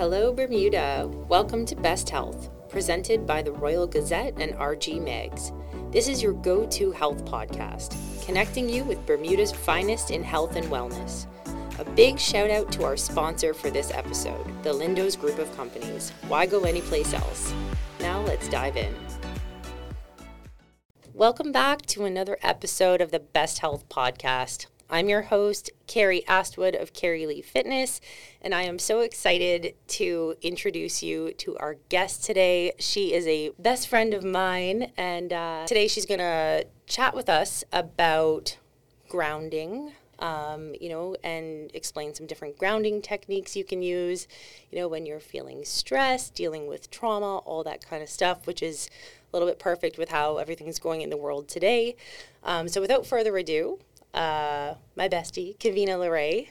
Hello, Bermuda. Welcome to Best Health, presented by the Royal Gazette and RG Megs. This is your go-to health podcast, connecting you with Bermuda's finest in health and wellness. A big shout out to our sponsor for this episode, the Lindos Group of Companies. Why go anyplace else? Now let's dive in. Welcome back to another episode of the Best Health Podcast. I'm your host, Carrie Astwood of Carrie Lee Fitness, and I am so excited to introduce you to our guest today. She is a best friend of mine, and today she's going to chat with us about grounding, and explain some different grounding techniques you can use, when you're feeling stressed, dealing with trauma, all that kind of stuff, which is a little bit perfect with how everything's going in the world today. So without further ado, my bestie, Kevina Lorae.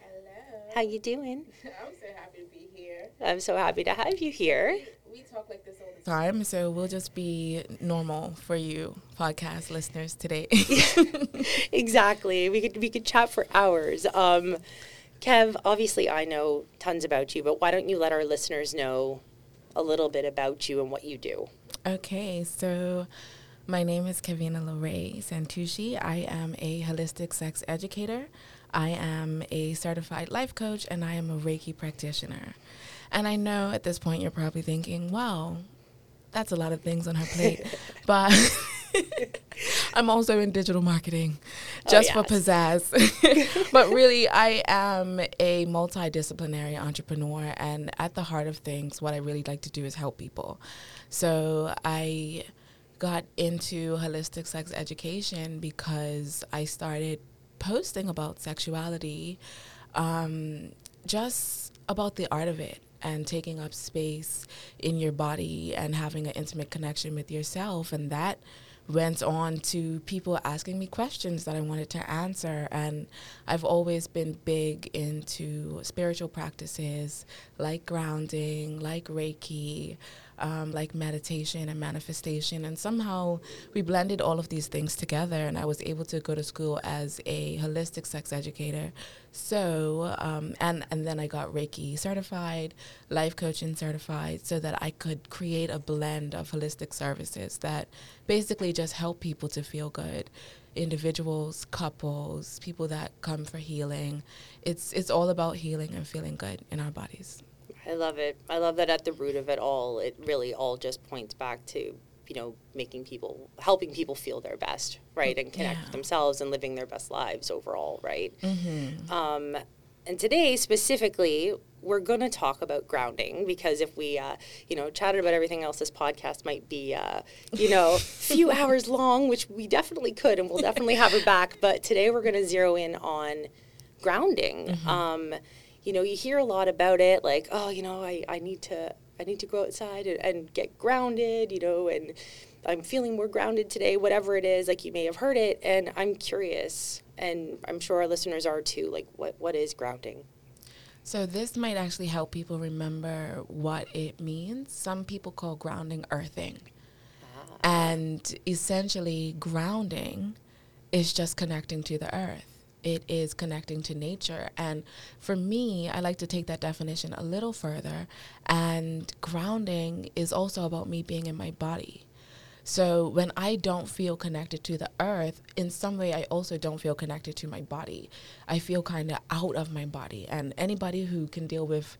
Hello. How you doing? I'm so happy to be here. I'm so happy to have you here. We talk like this all the time, so we'll just be normal for you podcast listeners today. Exactly. We could chat for hours. Kev, obviously I know tons about you, but why don't you let our listeners know a little bit about you and what you do? Okay, so my name is Kevina Lorae Santucci. I am a holistic sex educator. I am a certified life coach, and I am a Reiki practitioner. And I know at this point you're probably thinking, wow, that's a lot of things on her plate. But I'm also in digital marketing, just for pizzazz. But really, I am a multidisciplinary entrepreneur. And at the heart of things, what I really like to do is help people. So I got into holistic sex education because I started posting about sexuality, just about the art of it and taking up space in your body and having an intimate connection with yourself. And that went on to people asking me questions that I wanted to answer. And I've always been big into spiritual practices like grounding, like Reiki, like meditation and manifestation. And somehow we blended all of these things together, and I was able to go to school as a holistic sex educator. So, and then I got Reiki certified, life coaching certified, so that I could create a blend of holistic services that basically just help people to feel good. Individuals, couples, people that come for healing. It's all about healing and feeling good in our bodies. I love it. I love that at the root of it all, it really all just points back to, helping people feel their best, right? And connect with themselves and living their best lives overall, right? Mm-hmm. And today, specifically, we're going to talk about grounding, because if we, chatted about everything else, this podcast might be, a few hours long, which we definitely could, and we'll definitely have her back. But today we're going to zero in on grounding. Mm-hmm. You hear a lot about it, like, I need to go outside and get grounded, and I'm feeling more grounded today, whatever it is, like you may have heard it. And I'm curious, and I'm sure our listeners are too, like what is grounding? So this might actually help people remember what it means. Some people call grounding earthing. And essentially grounding is just connecting to the earth. It is connecting to nature. And for me, I like to take that definition a little further. And grounding is also about me being in my body. So when I don't feel connected to the earth, in some way, I also don't feel connected to my body. I feel kind of out of my body. And anybody who can deal with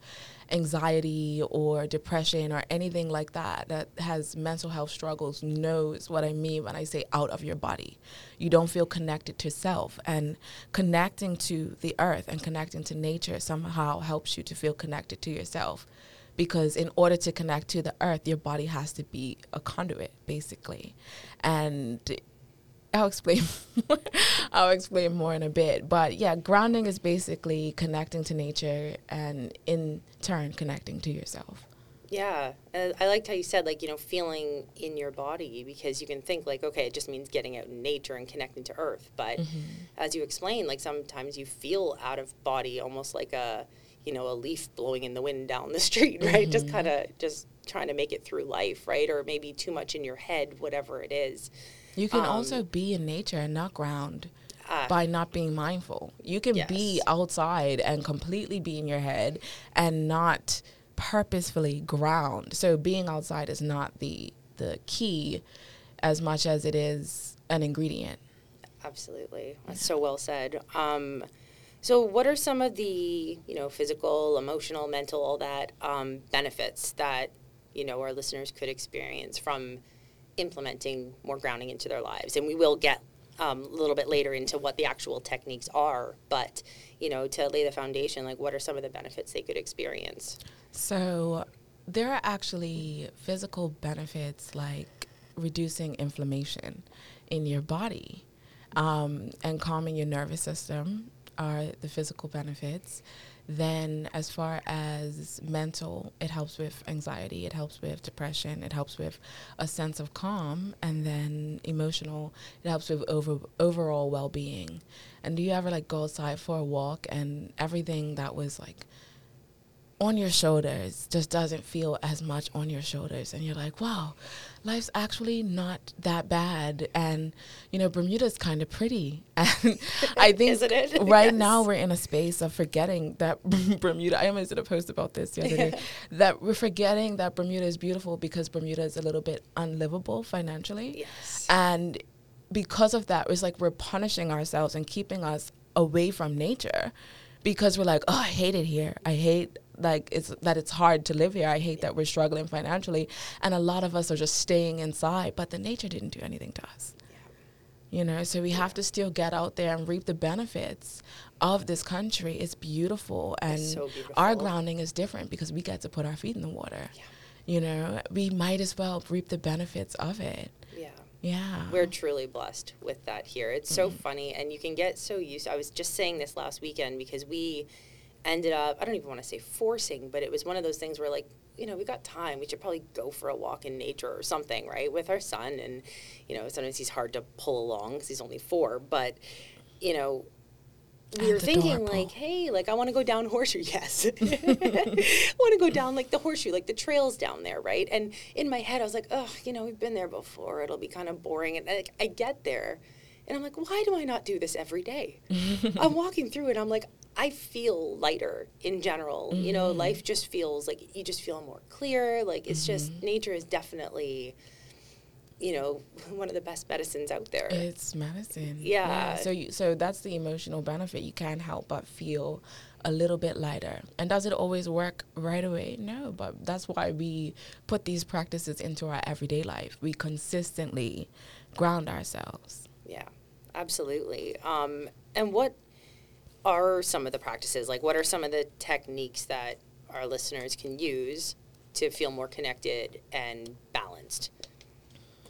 anxiety or depression or anything like that, that has mental health struggles, knows what I mean when I say out of your body. You don't feel connected to self. And connecting to the earth and connecting to nature somehow helps you to feel connected to yourself. Because in order to connect to the earth, your body has to be a conduit, basically. And I'll explain more in a bit. But yeah, grounding is basically connecting to nature and in turn connecting to yourself. Yeah. I liked how you said, feeling in your body, because you can think okay, it just means getting out in nature and connecting to earth. But as you explained, sometimes you feel out of body, almost like a leaf blowing in the wind down the street, right? Mm-hmm. Just trying to make it through life, right? Or maybe too much in your head, whatever it is. You can also be in nature and not ground by not being mindful. You can be outside and completely be in your head and not purposefully ground. So being outside is not the key as much as it is an ingredient. Absolutely. That's so well said. So what are some of the, physical, emotional, mental, all that benefits that, our listeners could experience from implementing more grounding into their lives? And we will get a little bit later into what the actual techniques are, but, to lay the foundation, what are some of the benefits they could experience? So there are actually physical benefits like reducing inflammation in your body and calming your nervous system are the physical benefits. Then as far as mental, it helps with anxiety, it helps with depression, it helps with a sense of calm, and then emotional, it helps with overall well-being. And do you ever go outside for a walk and everything that was on your shoulders just doesn't feel as much on your shoulders, and you're like, wow, life's actually not that bad, and Bermuda's kind of pretty, and I think isn't it? Right, yes. Now we're in a space of forgetting that Bermuda, I almost did a post about this the other day, that we're forgetting that Bermuda is beautiful because Bermuda is a little bit unlivable financially, yes. And because of that, it's we're punishing ourselves and keeping us away from nature because we're oh, I hate it here, I hate it's hard to live here. I hate that we're struggling financially. And a lot of us are just staying inside, but the nature didn't do anything to us. Yeah. So we have to still get out there and reap the benefits of this country. It's beautiful. And it's so beautiful. Our grounding is different because we get to put our feet in the water. Yeah. We might as well reap the benefits of it. Yeah. Yeah. We're truly blessed with that here. It's so funny. And you can get so used. I was just saying this last weekend because we ended up, I don't even want to say forcing, but it was one of those things where we got time, we should probably go for a walk in nature or something, right, with our son. And, sometimes he's hard to pull along because he's only 4, but, we were thinking hey, I want to go down Horseshoe. Yes. I want to go down the Horseshoe, the trails down there. Right. And in my head, I was we've been there before. It'll be kind of boring. And I get there and I'm why do I not do this every day? I'm walking through and I'm I feel lighter in general. Mm-hmm. Life just feels you just feel more clear. It's mm-hmm. just nature is definitely, one of the best medicines out there. It's medicine. Yeah. So that's the emotional benefit. You can't help but feel a little bit lighter. And does it always work right away? No, but that's why we put these practices into our everyday life. We consistently ground ourselves. Yeah, absolutely. And what are some of the practices? What are some of the techniques that our listeners can use to feel more connected and balanced?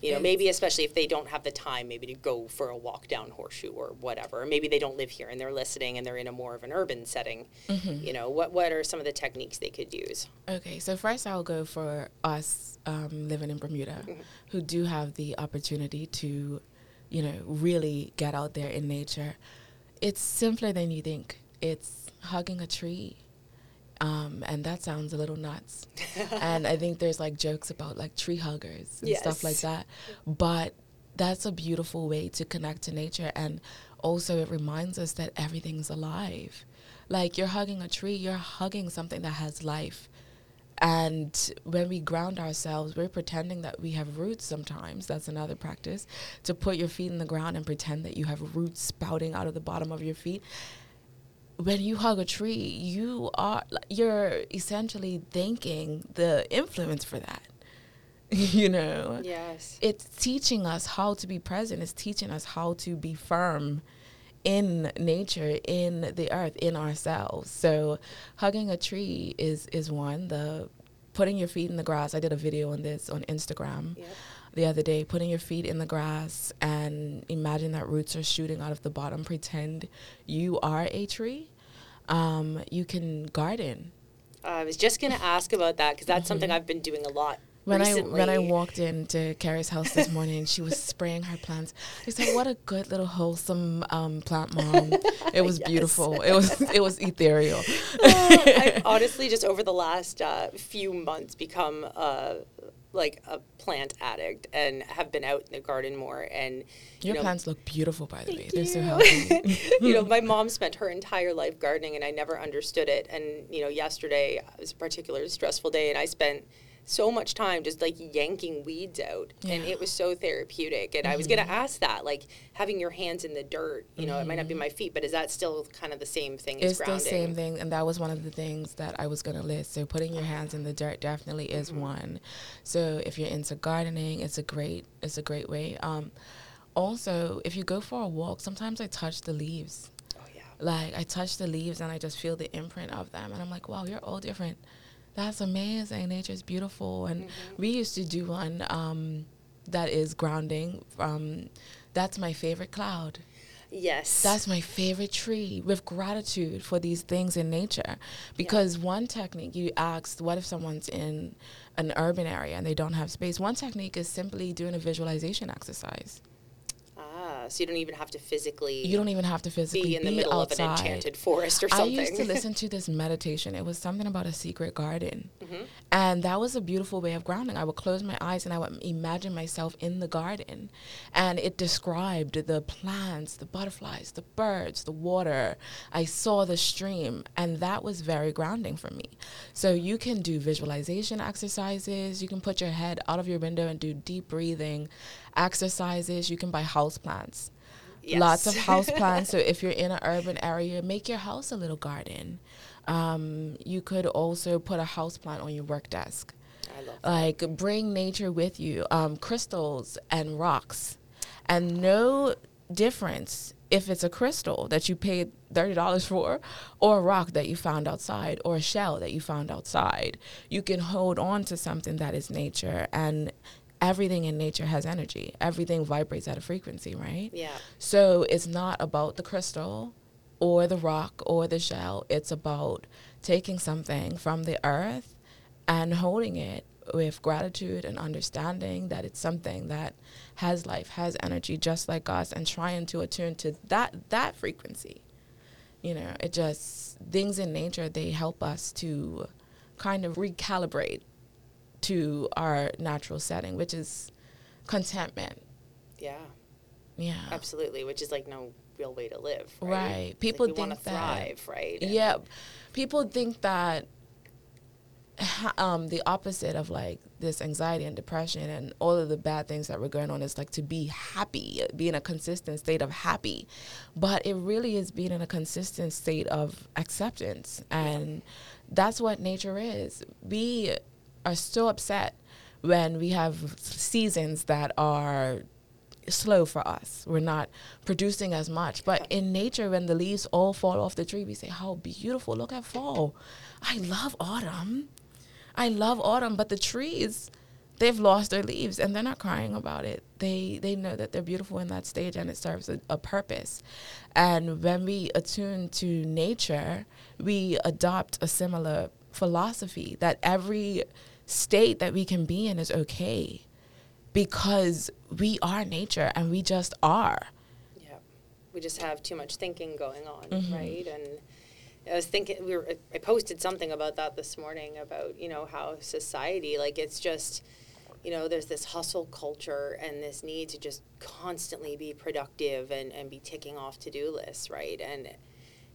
Maybe especially if they don't have the time maybe to go for a walk down Horseshoe or whatever, or maybe they don't live here and they're listening and they're in a more of an urban setting. Mm-hmm. What are some of the techniques they could use? Okay, so first I'll go for us living in Bermuda, mm-hmm. who do have the opportunity to, really get out there in nature. It's simpler than you think. It's hugging a tree. And that sounds a little nuts. And I think there's jokes about tree huggers and yes. stuff like that. But that's a beautiful way to connect to nature. And also it reminds us that everything's alive. You're hugging a tree, you're hugging something that has life. And when we ground ourselves, we're pretending that we have roots sometimes. That's another practice, to put your feet in the ground and pretend that you have roots spouting out of the bottom of your feet. When you hug a tree, you're essentially thanking the influence for that. Yes. It's teaching us how to be present. It's teaching us how to be firm in nature, in the earth, in ourselves. So hugging a tree is one. The putting your feet in the grass. I did a video on this on Instagram the other day, putting your feet in the grass and imagine that roots are shooting out of the bottom. Pretend you are a tree. You can garden. I was just going to ask about that because that's mm-hmm. something I've been doing a lot. When I walked into Carrie's house this morning, she was spraying her plants. I said, "What a good little wholesome plant mom!" It was yes. beautiful. It was ethereal. I've honestly just over the last few months become like a plant addict and have been out in the garden more. And your plants look beautiful, by the way. They're so healthy. My mom spent her entire life gardening, and I never understood it. And yesterday was a particularly stressful day, and I spent so much time just like yanking weeds out, and it was so therapeutic. And I was going to ask that, like having your hands in the dirt, it might not be my feet, but is that still kind of the same thing as grounding? It's the same thing, and that was one of the things that I was going to list. So putting your hands in the dirt definitely is one. So if you're into gardening, it's a great way. Also, if you go for a walk, sometimes I touch the leaves. Oh yeah. Like I touch the leaves and I just feel the imprint of them, and I'm like, wow, you're all different. That's amazing. Nature's beautiful. And we used to do one that is grounding. That's my favorite cloud. Yes. That's my favorite tree, with gratitude for these things in nature. Because one technique, you asked, what if someone's in an urban area and they don't have space? One technique is simply doing a visualization exercise. So you don't even have to physically. You don't even have to physically be in the middle outside. Of an enchanted forest or something. I used to listen to this meditation. It was something about a secret garden, and that was a beautiful way of grounding. I would close my eyes and I would imagine myself in the garden, and it described the plants, the butterflies, the birds, the water. I saw the stream, and that was very grounding for me. So you can do visualization exercises. You can put your head out of your window and do deep breathing exercises. You can buy house plants. Yes. Lots of house plants. So if you're in an urban area, make your house a little garden. You could also put a house plant on your work desk. I love that. Like bring nature with you. Crystals and rocks, and no difference if it's a crystal that you paid $30 for, or a rock that you found outside, or a shell that you found outside. You can hold on to something that is nature, and everything in nature has energy. Everything vibrates at a frequency, right? Yeah. So it's not about the crystal or the rock or the shell. It's about taking something from the earth and holding it with gratitude and understanding that it's something that has life, has energy just like us, and trying to attune to that frequency. It just, things in nature, they help us to kind of recalibrate to our natural setting, which is contentment. Yeah, absolutely. Which is like no real way to live, right? People like we think that thrive, right? And yeah, people think that the opposite of like this anxiety and depression and all of the bad things that were going on is like to be happy, be in a consistent state of happy, but it really is being in a consistent state of acceptance, and that's what nature is. We are so upset when we have seasons that are slow for us. We're not producing as much. But in nature, when the leaves all fall off the tree, we say, how beautiful, look at fall. I love autumn, but the trees, they've lost their leaves, and they're not crying about it. They know that they're beautiful in that stage, and it serves a purpose. And when we attune to nature, we adopt a similar philosophy that every state that we can be in is okay, because we are nature, and we just are. Yeah, we just have too much thinking going on, right? And I was thinking, I posted something about that this morning about how society, like it's just there's this hustle culture and this need to just constantly be productive and be ticking off to-do lists, right?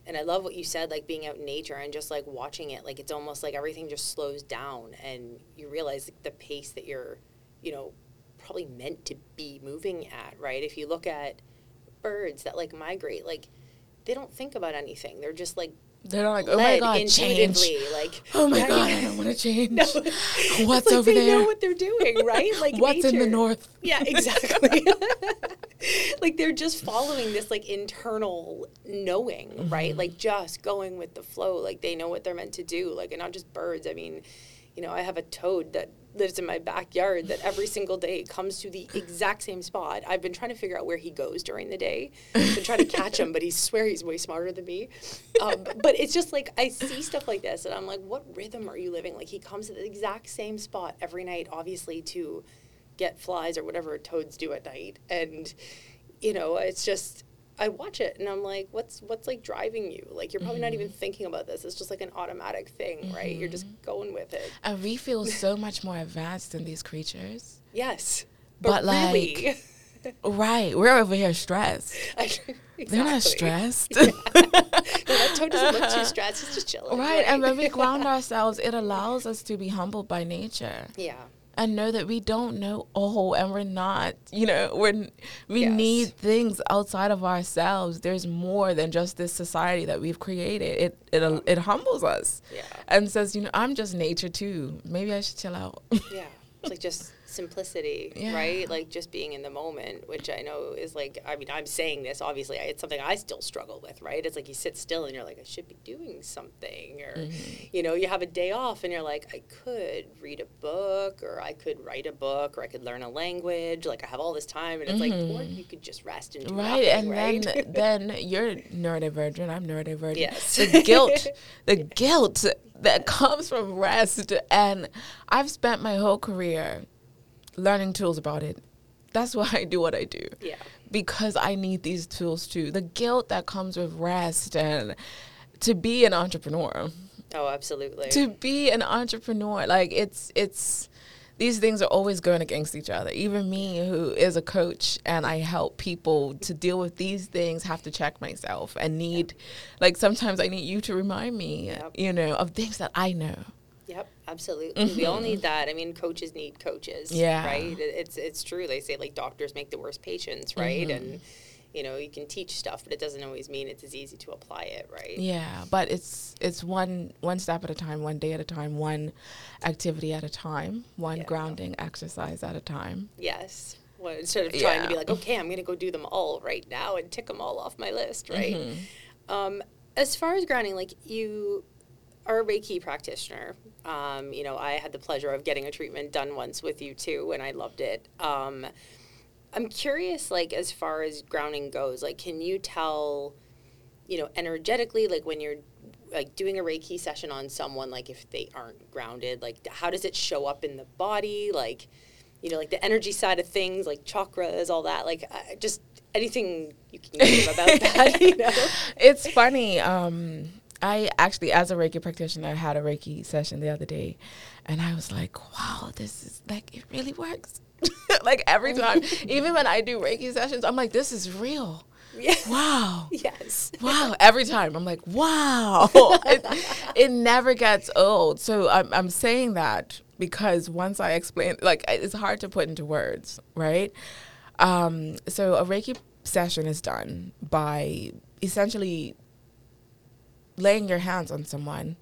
And I love what you said, like being out in nature and just like watching it. Like it's almost like everything just slows down, and you realize like the pace that you're, probably meant to be moving at, right? If you look at birds that like migrate, like they don't think about anything. They're just like, they're not like, oh my God, change. Like, oh my God, I don't want to change. No. What's like over there? They know what they're doing, right? Like what's nature. In the north? Yeah, exactly. Like they're just following this like internal knowing, right? Like just going with the flow. Like they know what they're meant to do. Like, and not just birds. I mean, I have a toad that lives in my backyard that every single day comes to the exact same spot. I've been trying to figure out where he goes during the day. I've been trying to catch him, but he's way smarter than me. But it's just like I see stuff like this, and I'm like, what rhythm are you living? Like he comes to the exact same spot every night, obviously to get flies or whatever toads do at night. And, it's just I watch it and I'm like, what's like driving you? Like, you're probably not even thinking about this. It's just like an automatic thing, right? You're just going with it. And we feel so much more advanced than these creatures. Yes. But really. Like, right. We're over here stressed. Exactly. They're not stressed. Yeah. That toe doesn't look too stressed. It's just chilling. Right. And when we ground ourselves, it allows us to be humbled by nature. Yeah. And know that we don't know all, and we're not, you know, we yes. need things outside of ourselves. There's more than just this society that we've created. It humbles us and says, you know, I'm just nature too. Maybe I should chill out. Yeah. It's like just simplicity, right? Like just being in the moment, which I know is like, I mean, I'm saying this, obviously, it's something I still struggle with, right? It's like you sit still and you're like, I should be doing something. Or, you know, you have a day off and you're like, I could read a book, or I could write a book, or I could learn a language. Like I have all this time, and it's like, or you could just rest and do nothing, right? And then you're neurodivergent, I'm neurodivergent. Yes. The guilt that comes from rest. And I've spent my whole career learning tools about it. That's why I do what I do. Yeah. Because I need these tools too. The guilt that comes with rest, and to be an entrepreneur. Oh, absolutely. To be an entrepreneur. Like it's these things are always going against each other. Even me, who is a coach, and I help people to deal with these things, have to check myself and need, like sometimes I need you to remind me, you know, of things that I know. Yep, absolutely. We all need that. I mean, coaches need coaches, right? It's true. They say, like, doctors make the worst patients, right? And, you know, you can teach stuff, but it doesn't always mean it's as easy to apply it, right? Yeah, but it's one step at a time, one day at a time, one activity at a time, one grounding exercise at a time. Yes. Well, instead of trying to be like, okay, I'm going to go do them all right now and tick them all off my list, right? As far as grounding, like, you are a Reiki practitioner. You know, I had the pleasure of getting a treatment done once with you too, and I loved it. I'm curious, like, as far as grounding goes, like, can you tell, you know, energetically, like, when you're, like, doing a Reiki session on someone, like, if they aren't grounded, like, how does it show up in the body? Like, you know, like, the energy side of things, like, chakras, all that, like, just anything you can give about that, you know? It's funny, I actually, as a Reiki practitioner, had a Reiki session the other day, and I was like, wow, this is, like, it really works. Like, every time, even when I do Reiki sessions, I'm like, this is real. Yeah. Wow. Yes. Wow. Every time, I'm like, wow. It never gets old. So I'm saying that because once I explain, like, it's hard to put into words, right? So a Reiki session is done by essentially laying your hands on someone.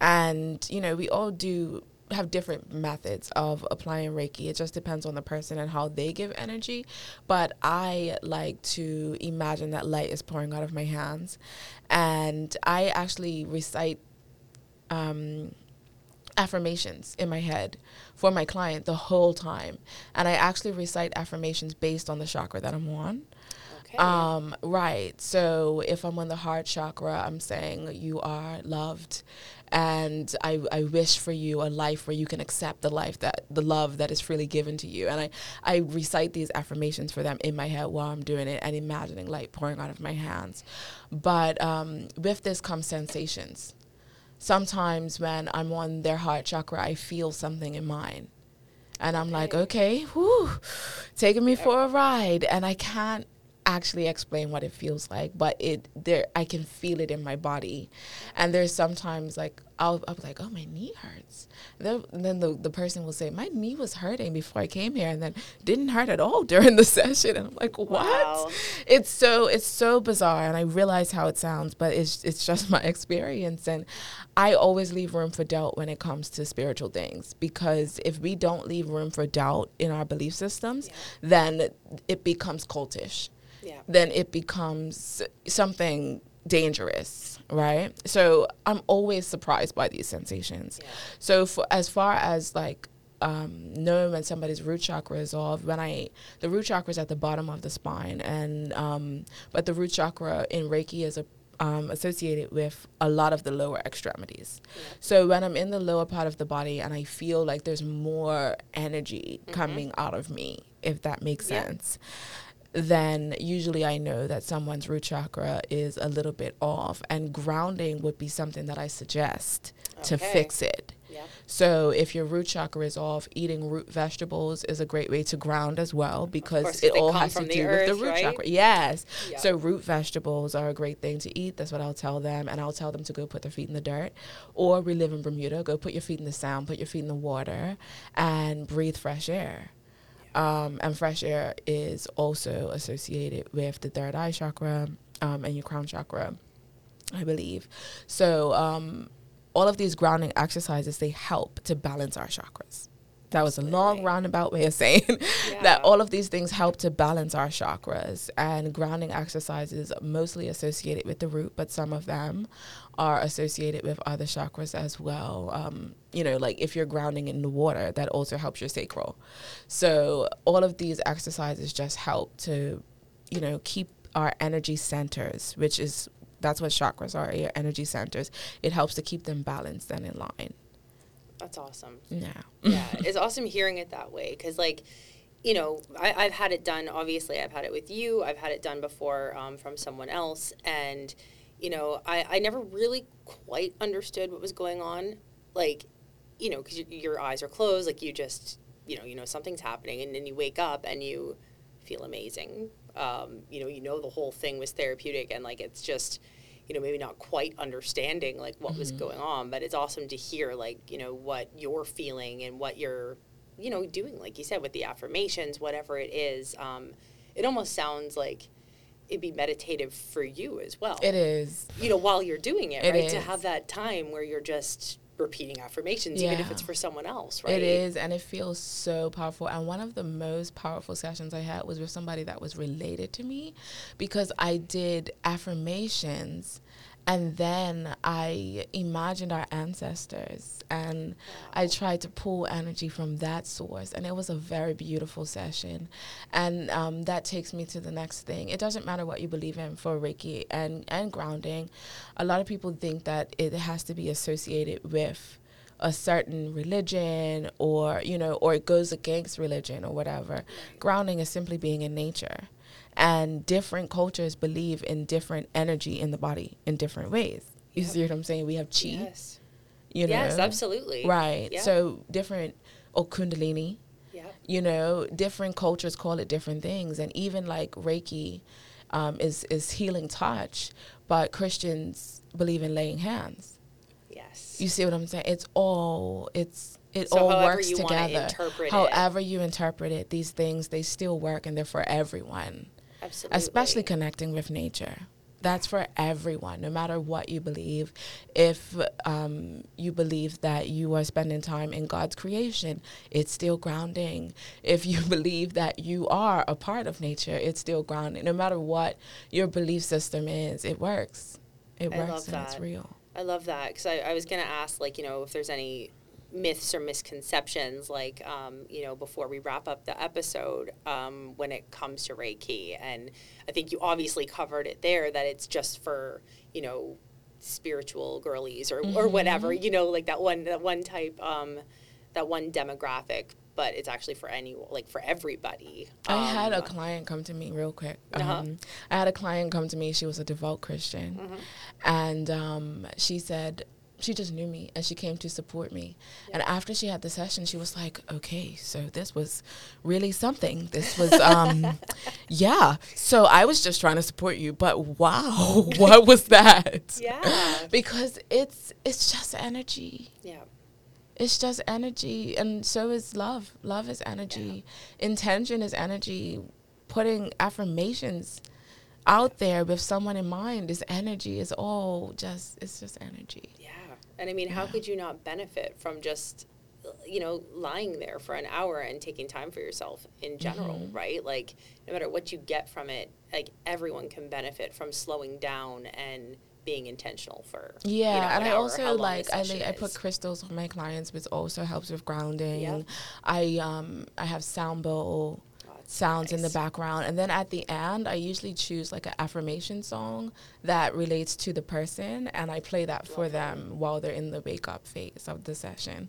And, you know, we all do have different methods of applying Reiki. It just depends on the person and how they give energy. But I like to imagine that light is pouring out of my hands. And I actually recite affirmations in my head for my client the whole time. And I actually recite affirmations based on the chakra that I'm on. Right. So if I'm on the heart chakra, I'm saying you are loved, and I wish for you a life where you can accept the love that is freely given to you. And I recite these affirmations for them in my head while I'm doing it and imagining light pouring out of my hands. But with this comes sensations. Sometimes when I'm on their heart chakra, I feel something in mine. And I'm like, okay, whew, taking me for a ride. And I can't actually explain what it feels like, but I can feel it in my body. And there's sometimes, like, I'll be like, oh, my knee hurts. And then the person will say, my knee was hurting before I came here, and then didn't hurt at all during the session. And I'm like, what? Wow. It's so bizarre, and I realize how it sounds, but it's just my experience. And I always leave room for doubt when it comes to spiritual things, because if we don't leave room for doubt in our belief systems, then it becomes cultish. Yeah. Then it becomes something dangerous, right? So I'm always surprised by these sensations. Yeah. So as far as, like, knowing when somebody's root chakra is off, the root chakra is at the bottom of the spine, and but the root chakra in Reiki is associated with a lot of the lower extremities. Yeah. So when I'm in the lower part of the body and I feel like there's more energy coming out of me, if that makes sense. then usually I know that someone's root chakra is a little bit off, and grounding would be something that I suggest to fix it. Yep. So if your root chakra is off, eating root vegetables is a great way to ground as well, because course, it all has to do earth, with the root chakra. Yes. Yep. So root vegetables are a great thing to eat. That's what I'll tell them. And I'll tell them to go put their feet in the dirt. Or we live in Bermuda. Go put your feet in the sand, put your feet in the water, and breathe fresh air. And fresh air is also associated with the third eye chakra and your crown chakra, I believe. So all of these grounding exercises, they help to balance our chakras. That was a long roundabout way of saying that all of these things help to balance our chakras, and grounding exercises mostly associated with the root, but some of them are associated with other chakras as well. You know, like if you're grounding in the water, that also helps your sacral. So all of these exercises just help to, you know, keep our energy centers, which is, that's what chakras are, your energy centers. It helps to keep them balanced and in line. That's awesome. Yeah. Yeah. It's awesome hearing it that way. Because, like, you know, I've had it done, obviously. I've had it with you. I've had it done before from someone else. And, you know, I never really quite understood what was going on. Like, you know, because your eyes are closed. Like, you just, you know something's happening. And then you wake up and you feel amazing. You know, the whole thing was therapeutic. And, like, it's just... you know, maybe not quite understanding, like, what was going on, but it's awesome to hear, like, you know, what you're feeling and what you're, you know, doing, like you said, with the affirmations, whatever it is. It almost sounds like it'd be meditative for you as well. It is. You know, while you're doing it, right? Is. To have that time where you're just repeating affirmations, even if it's for someone else, right? It is, and it feels so powerful. And one of the most powerful sessions I had was with somebody that was related to me, because I did affirmations and then I imagined our ancestors, and I tried to pull energy from that source, and it was a very beautiful session. And that takes me to the next thing. It doesn't matter what you believe in for Reiki and grounding. A lot of people think that it has to be associated with a certain religion, or, you know, or it goes against religion or whatever. Grounding is simply being in nature. And different cultures believe in different energy in the body in different ways. You see what I'm saying? We have chi. Yes. You know? Yes, absolutely. Right. Yeah. So different, or kundalini. Yeah. You know, different cultures call it different things. And even like Reiki is healing touch, but Christians believe in laying hands. Yes. You see what I'm saying? It all works together. However you interpret it, these things, they still work, and they're for everyone. Absolutely. Especially connecting with nature. That's for everyone, no matter what you believe. If you believe that you are spending time in God's creation, it's still grounding. If you believe that you are a part of nature, it's still grounding. No matter what your belief system is, it works. It works, and it's real. I love that, because I was going to ask, like, you know, if there's any myths or misconceptions, like, you know, before we wrap up the episode, when it comes to Reiki. And I think you obviously covered it there, that it's just for, you know, spiritual girlies or whatever, you know, like that one type, that one demographic, but it's actually for anyone, like for everybody. I had a client come to me real quick. I had a client come to me. She was a devout Christian. And she said, she just knew me, and she came to support me. Yeah. And after she had the session, she was like, okay, so this was really something. This was, yeah. So I was just trying to support you, but wow, what was that? Yeah. Because it's just energy. Yeah. It's just energy, and so is love. Love is energy. Yeah. Intention is energy. Putting affirmations out there with someone in mind is energy. It's all just, it's just energy. Yeah. And I mean, how could you not benefit from just, you know, lying there for an hour and taking time for yourself in general, right? Like, no matter what you get from it, like, everyone can benefit from slowing down and being intentional for, you know, and I also, like, I put crystals on my clients, which also helps with grounding. Yeah. I have sound bowl sounds in the background, and then at the end I usually choose like an affirmation song that relates to the person, and I play that for them while they're in the wake up phase of the session.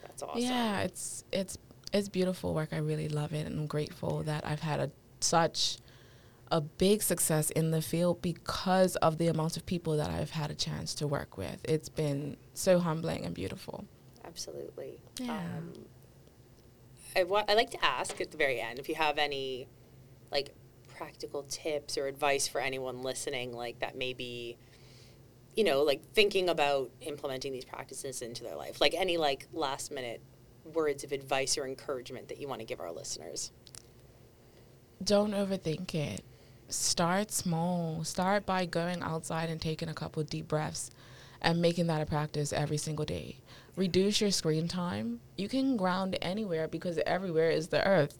That's awesome. Yeah, it's beautiful work. I really love it, and I'm grateful that I've had such a big success in the field because of the amount of people that I've had a chance to work with. It's been so humbling and beautiful. Absolutely. Yeah. I like to ask at the very end if you have any, like, practical tips or advice for anyone listening, like, that may be, you know, like, thinking about implementing these practices into their life. Like, any, like, last-minute words of advice or encouragement that you want to give our listeners? Don't overthink it. Start small. Start by going outside and taking a couple deep breaths and making that a practice every single day. Reduce your screen time. You can ground anywhere because everywhere is the earth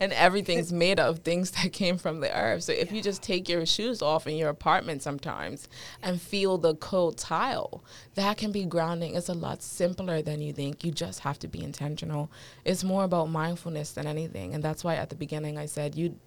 and everything's made of things that came from the earth. So if you just take your shoes off in your apartment sometimes and feel the cold tile, that can be grounding. It's a lot simpler than you think. You just have to be intentional. It's more about mindfulness than anything. And that's why at the beginning I said you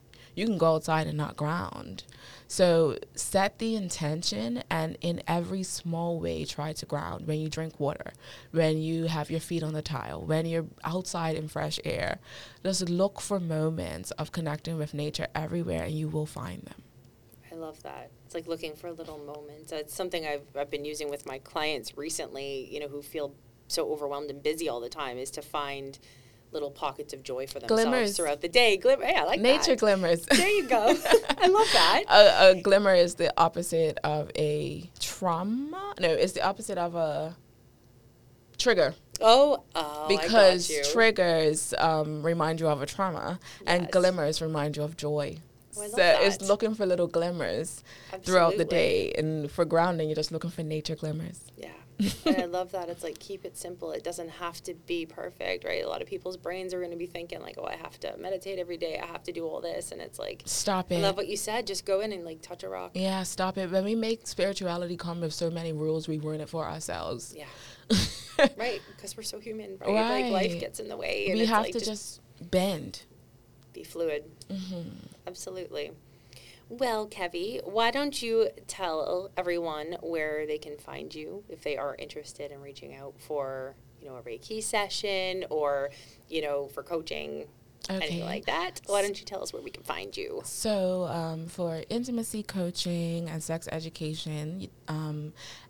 can go outside and not ground. So set the intention and in every small way try to ground. When you drink water, when you have your feet on the tile, when you're outside in fresh air, just look for moments of connecting with nature everywhere and you will find them. I love that. It's like looking for little moments. It's something I've been using with my clients recently, you know, who feel so overwhelmed and busy all the time, is to find little pockets of joy for themselves throughout the day. Yeah, I like nature that. Nature glimmers. There you go. I love that. A glimmer is the opposite of a trauma. No, it's the opposite of a trigger. Oh, because I got you. Triggers remind you of a trauma, and glimmers remind you of joy. Oh, I love that. It's looking for little glimmers throughout the day, and for grounding, you're just looking for nature glimmers. Yeah. And I love that. It's like, keep it simple. It doesn't have to be perfect, right? A lot of people's brains are going to be thinking like, oh, I have to meditate every day. I have to do all this. And it's like, stop it. I love what you said. Just go in and like touch a rock. Yeah, stop it. When we make spirituality come with so many rules, we ruin it for ourselves. Yeah. Right. Because we're so human, right? Like life gets in the way. And we have to just bend. Be fluid. Mm-hmm. Absolutely. Well, Kevi, why don't you tell everyone where they can find you if they are interested in reaching out for, you know, a Reiki session or, you know, for coaching, anything like that. Why don't you tell us where we can find you? So for intimacy coaching and sex education, and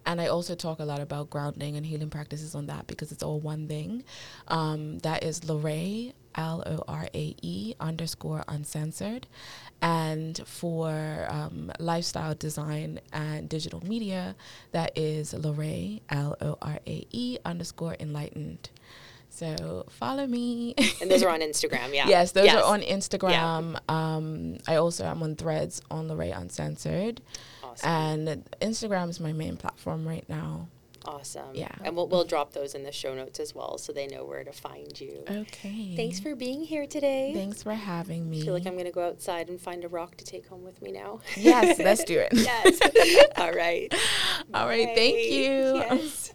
I also talk a lot about grounding and healing practices on that because it's all one thing. That is Lorae. @LORAE_uncensored. And for lifestyle design and digital media, that is Lorae, @LORAE_enlightened. So follow me. And those are on Instagram, yeah. Yes, those are on Instagram. Yeah. I also am on Threads on Lorae Uncensored. Awesome. And Instagram is my main platform right now. Awesome. Yeah. And we'll drop those in the show notes as well so they know where to find you. Okay. Thanks for being here today. Thanks for having me. I feel like I'm going to go outside and find a rock to take home with me now. Yes, let's do it. Yes. All right. All right. Bye. Thank you. Yes.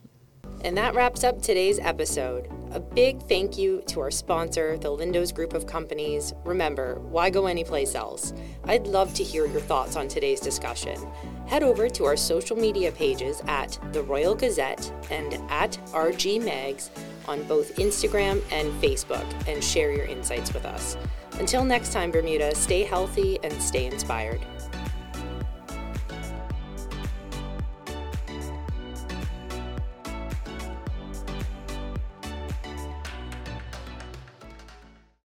And that wraps up today's episode. A big thank you to our sponsor, the Lindos Group of Companies. Remember, why go anyplace else? I'd love to hear your thoughts on today's discussion. Head over to our social media pages at the Royal Gazette and at RG Megs on both Instagram and Facebook and share your insights with us. Until next time, Bermuda, stay healthy and stay inspired.